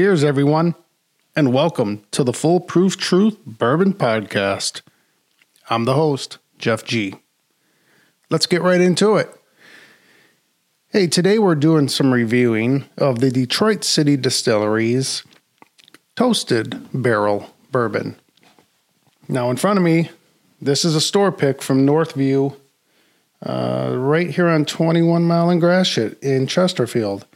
Cheers, everyone, and welcome to the Full Proof Truth Bourbon Podcast. I'm the host, Jeff G. Let's get right into it. Hey, today we're doing some reviewing of the Detroit City Distillery's Toasted Barrel Bourbon. Now, in front of me, this is a store pick from Northview, right here on 21 Mile and Gratiot in Chesterfield.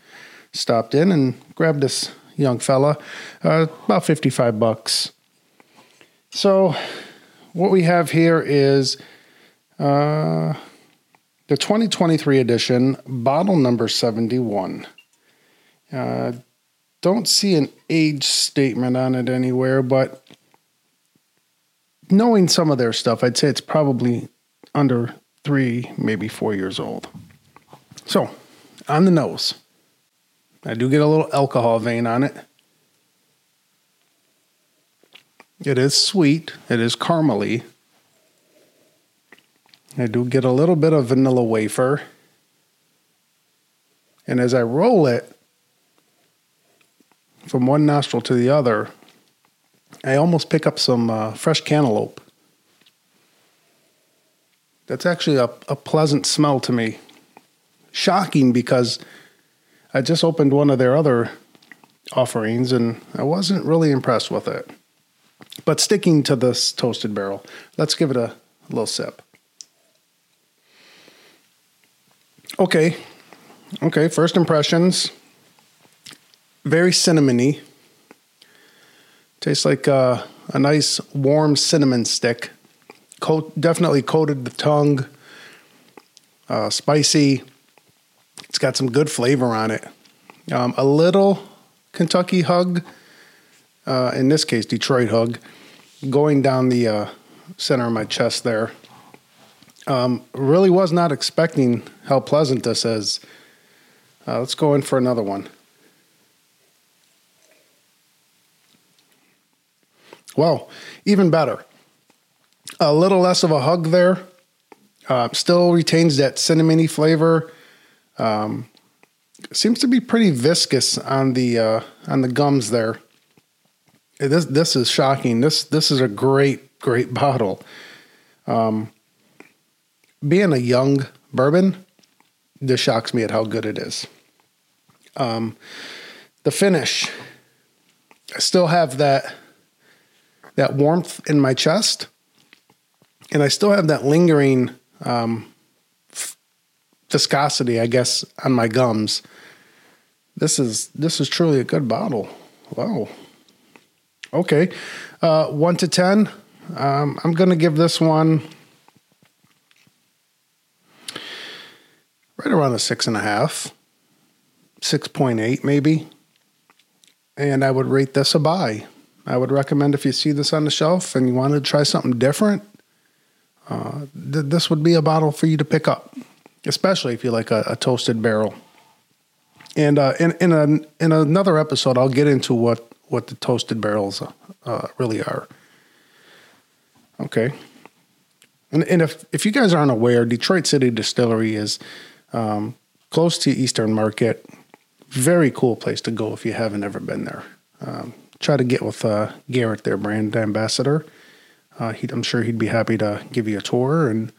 Stopped in and grabbed this young fella, about $55. So what we have here is the 2023 edition, bottle number 71. Don't see an age statement on it anywhere, but knowing some of their stuff, I'd say it's probably under 3, maybe 4 years old. So, on the nose, I do get a little alcohol vein on it. It is sweet. It is caramely. I do get a little bit of vanilla wafer. And as I roll it from one nostril to the other, I almost pick up some fresh cantaloupe. That's actually a pleasant smell to me. Shocking, because I just opened one of their other offerings and I wasn't really impressed with it. But sticking to this toasted barrel, let's give it a little sip. Okay, first impressions. Very cinnamony. Tastes like a nice warm cinnamon stick. Definitely coated the tongue. Spicy. It's got some good flavor on it. A little Kentucky hug, in this case Detroit hug, going down the center of my chest there. Really was not expecting how pleasant this is. Let's go in for another one. Wow, even better. A little less of a hug there. Still retains that cinnamony flavor. Seems to be pretty viscous on the gums there. This is shocking. This is a great bottle. Being a young bourbon, this shocks me at how good it is. The finish, I still have that warmth in my chest, and I still have that lingering viscosity, I guess, on my gums. This is truly a good bottle. Wow. Okay. 1 to 10. I'm going to give this one right around a 6.5, 6.8 maybe. And I would rate this a buy. I would recommend, if you see this on the shelf and you want to try something different, this would be a bottle for you to pick up. Especially if you like a toasted barrel. And in another episode, I'll get into what the toasted barrels really are. Okay. And if you guys aren't aware, Detroit City Distillery is close to Eastern Market. Very cool place to go if you haven't ever been there. Try to get with Garrett, their brand ambassador. I'm sure he'd be happy to give you a tour and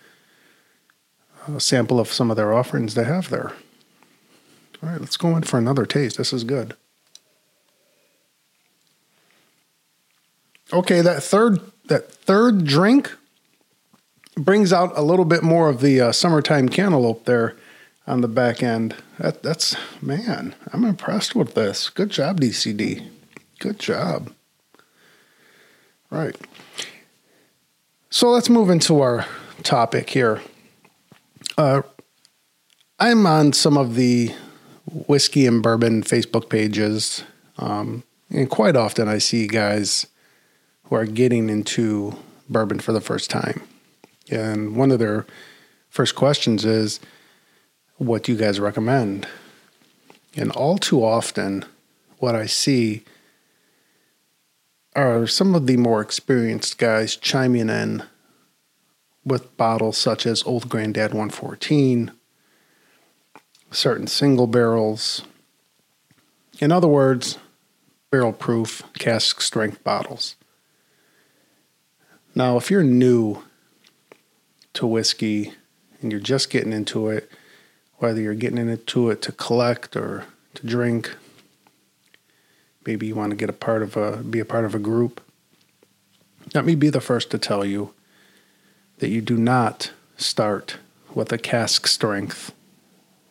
a sample of some of their offerings they have there. All right, let's go in for another taste. This is good. Okay, that third drink brings out a little bit more of the summertime cantaloupe there on the back end. Man, I'm impressed with this. Good job, DCD. Good job. All right. So let's move into our topic here. I'm on some of the whiskey and bourbon Facebook pages, and quite often I see guys who are getting into bourbon for the first time. And one of their first questions is, what do you guys recommend? And all too often, what I see are some of the more experienced guys chiming in with bottles such as Old Granddad 114, certain single barrels. In other words, barrel proof cask strength bottles. Now, if you're new to whiskey and you're just getting into it, whether you're getting into it to collect or to drink, maybe you want to be a part of a group, let me be the first to tell you that you do not start with a cask strength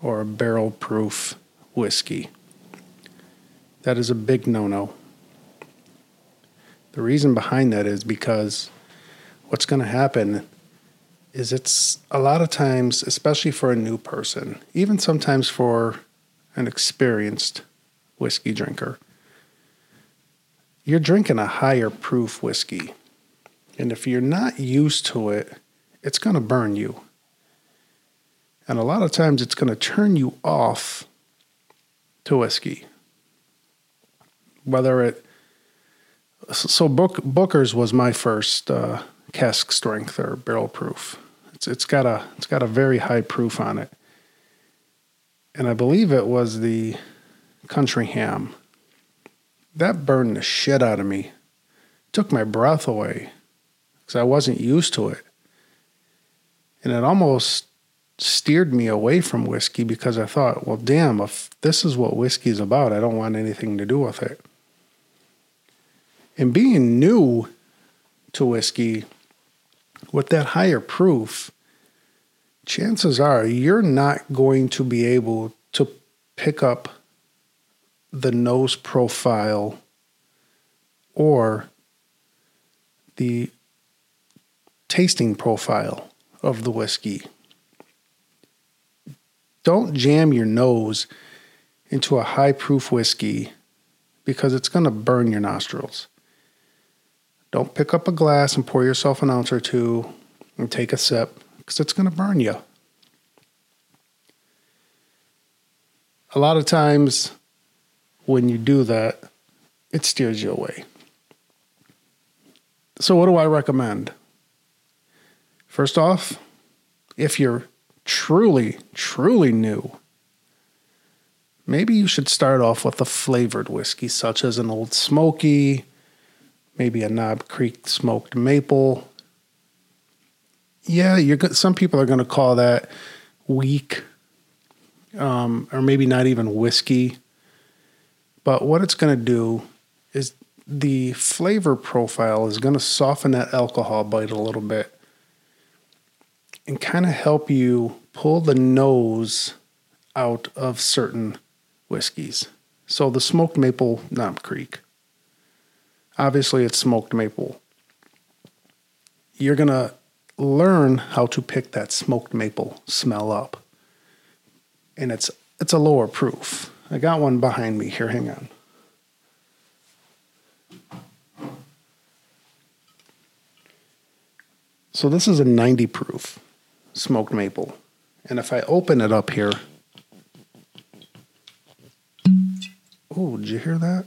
or a barrel proof whiskey. That is a big no-no. The reason behind that is because what's going to happen is it's a lot of times, especially for a new person, even sometimes for an experienced whiskey drinker, you're drinking a higher proof whiskey. And if you're not used to it, it's going to burn you. And a lot of times it's going to turn you off to whiskey. So Booker's was my first cask strength or barrel proof. It's got a very high proof on it. And I believe it was the Country Ham. That burned the shit out of me. Took my breath away because I wasn't used to it. And it almost steered me away from whiskey because I thought, well, damn, if this is what whiskey is about, I don't want anything to do with it. And being new to whiskey with that higher proof, chances are you're not going to be able to pick up the nose profile or the tasting profile of the whiskey. Don't jam your nose into a high-proof whiskey because it's going to burn your nostrils. Don't pick up a glass and pour yourself an ounce or two and take a sip because it's going to burn you. A lot of times when you do that, it steers you away. So what do I recommend? First off, if you're truly, truly new, maybe you should start off with a flavored whiskey, such as an Old Smoky, maybe a Knob Creek Smoked Maple. Yeah, some people are going to call that weak, or maybe not even whiskey. But what it's going to do is the flavor profile is going to soften that alcohol bite a little bit and kind of help you pull the nose out of certain whiskeys. So the Smoked Maple Knob Creek. Obviously, it's smoked maple. You're going to learn how to pick that smoked maple smell up. And it's a lower proof. I got one behind me here. Hang on. So this is a 90 proof smoked maple. And if I open it up here. Oh, did you hear that?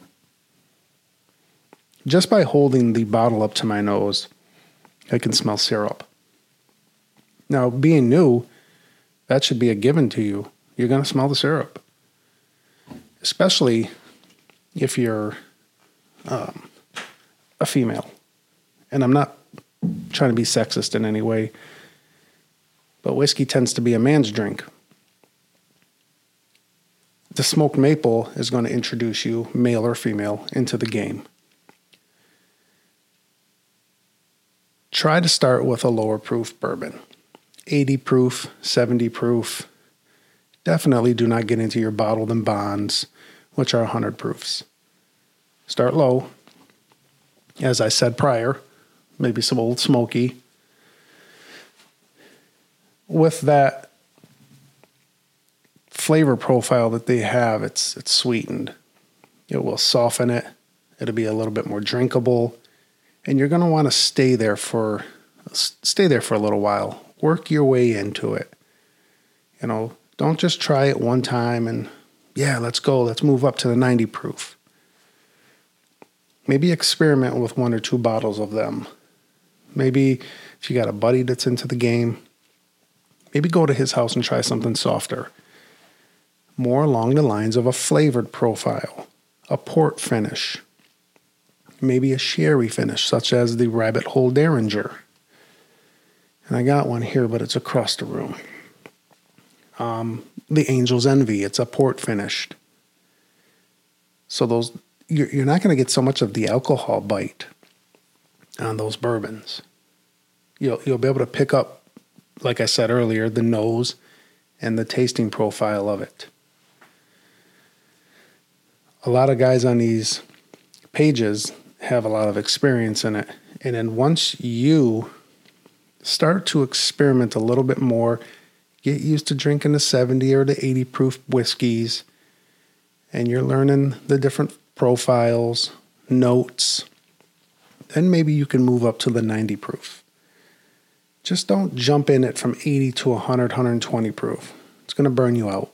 Just by holding the bottle up to my nose, I can smell syrup. Now, being new, that should be a given to you. You're going to smell the syrup. Especially if you're a female. And I'm not trying to be sexist in any way, but whiskey tends to be a man's drink. The smoked maple is going to introduce you, male or female, into the game. Try to start with a lower proof bourbon. 80 proof, 70 proof. Definitely do not get into your bottled and bonds, which are 100 proofs. Start low. As I said prior, maybe some Old Smoky. With that flavor profile that they have, it's sweetened. It will soften it. It'll be a little bit more drinkable. And you're going to want to stay there for a little while. Work your way into it. You know, don't just try it one time and, yeah, let's go. Let's move up to the 90 proof. Maybe experiment with one or two bottles of them. Maybe if you got a buddy that's into the game, maybe go to his house and try something softer. More along the lines of a flavored profile. a port finish, maybe a sherry finish, such as the Rabbit Hole Derringer. And I got one here, but it's across the room. The Angel's Envy, it's a port finished. So those you're not going to get so much of the alcohol bite on those bourbons. You'll be able to pick up, like I said earlier, the nose and the tasting profile of it. A lot of guys on these pages have a lot of experience in it. And then once you start to experiment a little bit more, get used to drinking the 70 or the 80 proof whiskeys, and you're learning the different profiles, notes, then maybe you can move up to the 90 proof. Just don't jump in it from 80 to 100, 120 proof. It's going to burn you out.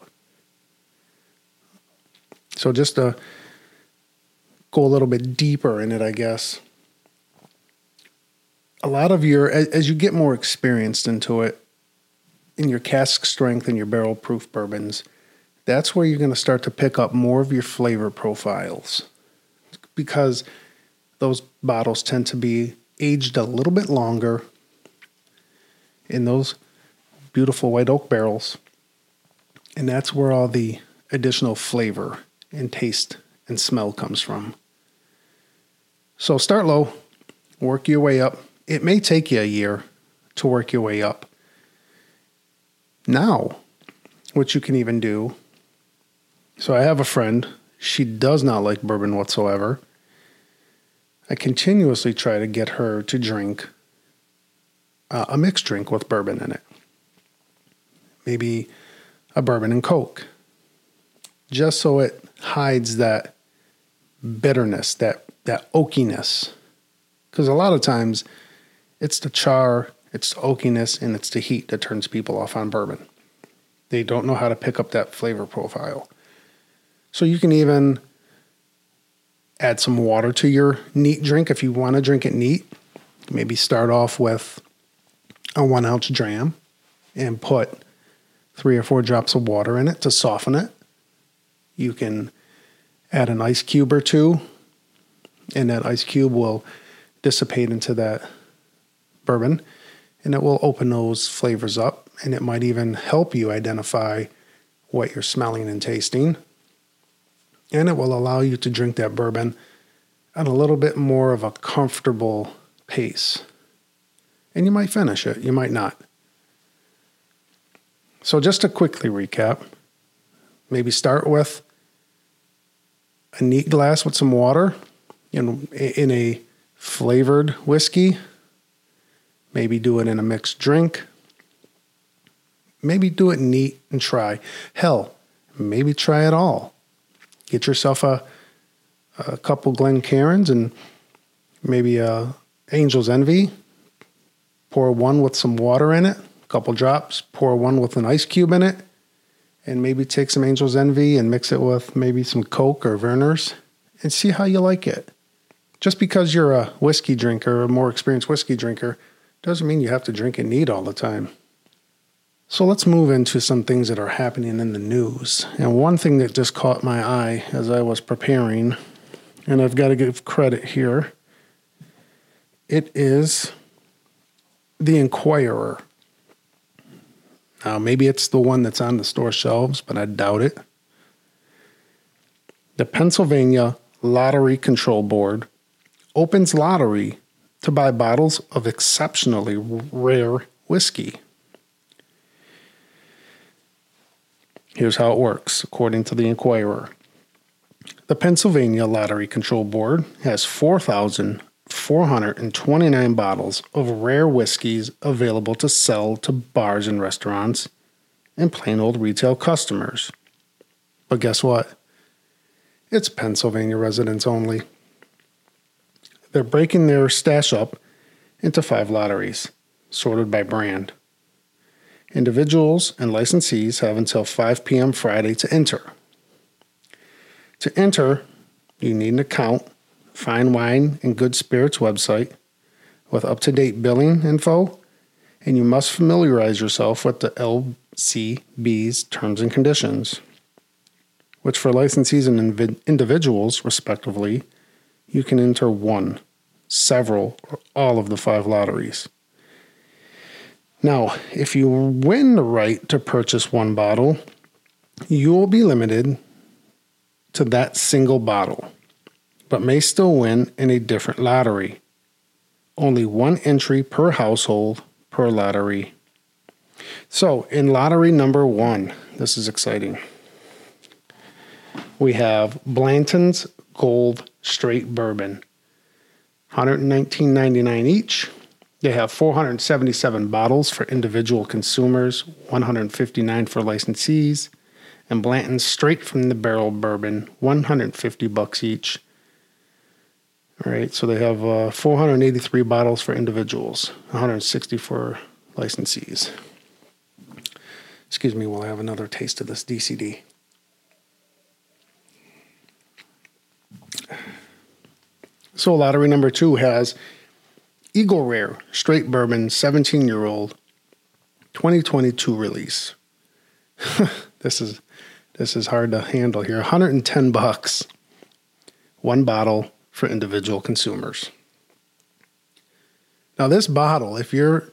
So just to go a little bit deeper in it, I guess, a lot of your, as you get more experienced into it, in your cask strength and your barrel proof bourbons, that's where you're going to start to pick up more of your flavor profiles, because those bottles tend to be aged a little bit longer in those beautiful white oak barrels. And that's where all the additional flavor and taste and smell comes from. So start low, work your way up. It may take you a year to work your way up. Now, what you can even do, so I have a friend, she does not like bourbon whatsoever. I continuously try to get her to drink a mixed drink with bourbon in it. Maybe a bourbon and Coke, just so it hides that bitterness, that oakiness. Because a lot of times it's the char, it's the oakiness, and it's the heat that turns people off on bourbon. They don't know how to pick up that flavor profile. So you can even add some water to your neat drink if you want to drink it neat. Maybe start off with a 1 ounce dram and put 3 or 4 drops of water in it to soften it. You can add an ice cube or two, and that ice cube will dissipate into that bourbon, and it will open those flavors up, and it might even help you identify what you're smelling and tasting, and it will allow you to drink that bourbon at a little bit more of a comfortable pace. And you might finish it, you might not. So just to quickly recap, maybe start with a neat glass with some water in a flavored whiskey. Maybe do it in a mixed drink. Maybe do it neat and try. Hell, maybe try it all. Get yourself a couple Glencairns and maybe a Angel's Envy. Pour one with some water in it, a couple drops. Pour one with an ice cube in it. And maybe take some Angel's Envy and mix it with maybe some Coke or Werner's and see how you like it. Just because you're a whiskey drinker, a more experienced whiskey drinker, doesn't mean you have to drink it neat all the time. So let's move into some things that are happening in the news. And one thing that just caught my eye as I was preparing, and I've got to give credit here, it is The Inquirer. Now, maybe it's the one that's on the store shelves, but I doubt it. The Pennsylvania Lottery Control Board opens lottery to buy bottles of exceptionally rare whiskey. Here's how it works, according to the Inquirer. The Pennsylvania Lottery Control Board has 4,429 bottles of rare whiskeys available to sell to bars and restaurants and plain old retail customers. But guess what? It's Pennsylvania residents only. They're breaking their stash up into 5 lotteries, sorted by brand. Individuals and licensees have until 5 p.m. Friday to enter. To enter, you need an account, Fine Wine and Good Spirits website with up-to-date billing info, and you must familiarize yourself with the LCB's terms and conditions. which for licensees and individuals, respectively, you can enter one, several, or all of the five lotteries. Now, if you win the right to purchase one bottle, you will be limited to that single bottle, but may still win in a different lottery. Only one entry per household per lottery. So, in lottery number one, this is exciting. We have Blanton's Gold Straight Bourbon, $119.99 each. They have 477 bottles for individual consumers, 159 for licensees, and Blanton's Straight from the Barrel Bourbon, $150 each. All right, so they have 483 bottles for individuals, 160 for licensees. Excuse me while I have another taste of this DCD. So lottery number two has Eagle Rare Straight Bourbon 17-year-old 2022 release. This is hard to handle here. $110, one bottle for individual consumers. Now this bottle, if you're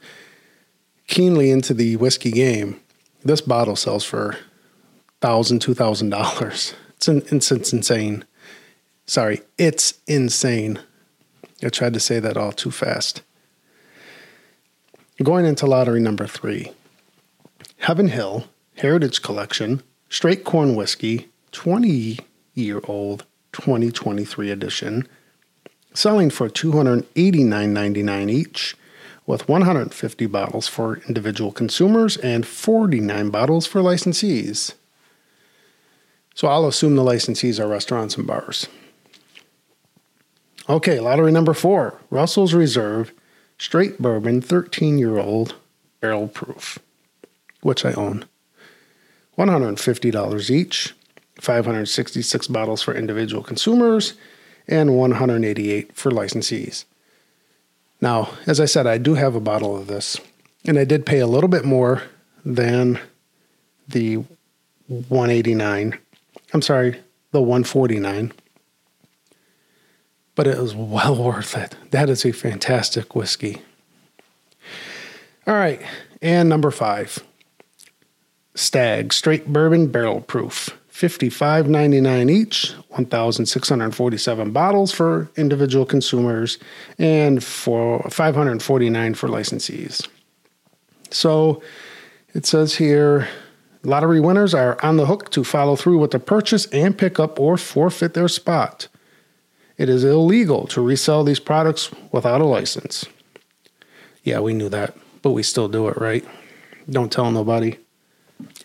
keenly into the whiskey game, this bottle sells for $1,000, $2,000. It's insane. Sorry, it's insane. I tried to say that all too fast. Going into lottery number three, Heaven Hill Heritage Collection, Straight Corn Whiskey, 20-year-old 2023 edition, selling for $289.99 each, with 150 bottles for individual consumers and 49 bottles for licensees. So I'll assume the licensees are restaurants and bars. Okay, lottery number four, Russell's Reserve Straight Bourbon 13-year-old Barrel Proof, which I own. $150 each, 566 bottles for individual consumers, and 188 for licensees. Now, as I said, I do have a bottle of this, and I did pay a little bit more than the the 149, but it was well worth it. That is a fantastic whiskey. All right, and number five, Stag Straight Bourbon Barrel Proof, $55.99 each, 1,647 bottles for individual consumers, and 549 for licensees. So it says here, lottery winners are on the hook to follow through with the purchase and pick up or forfeit their spot. It is illegal to resell these products without a license. Yeah, we knew that, but we still do it, right? Don't tell nobody.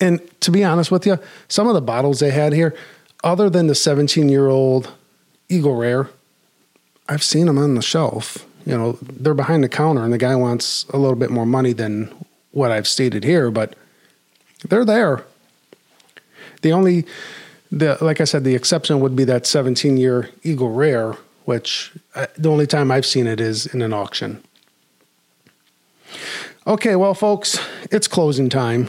And to be honest with you, some of the bottles they had here, other than the 17-year-old Eagle Rare, I've seen them on the shelf. You know, they're behind the counter, and the guy wants a little bit more money than what I've stated here, but they're there. Like I said, the exception would be that 17-year Eagle Rare, which the only time I've seen it is in an auction. Okay, well, folks, it's closing time.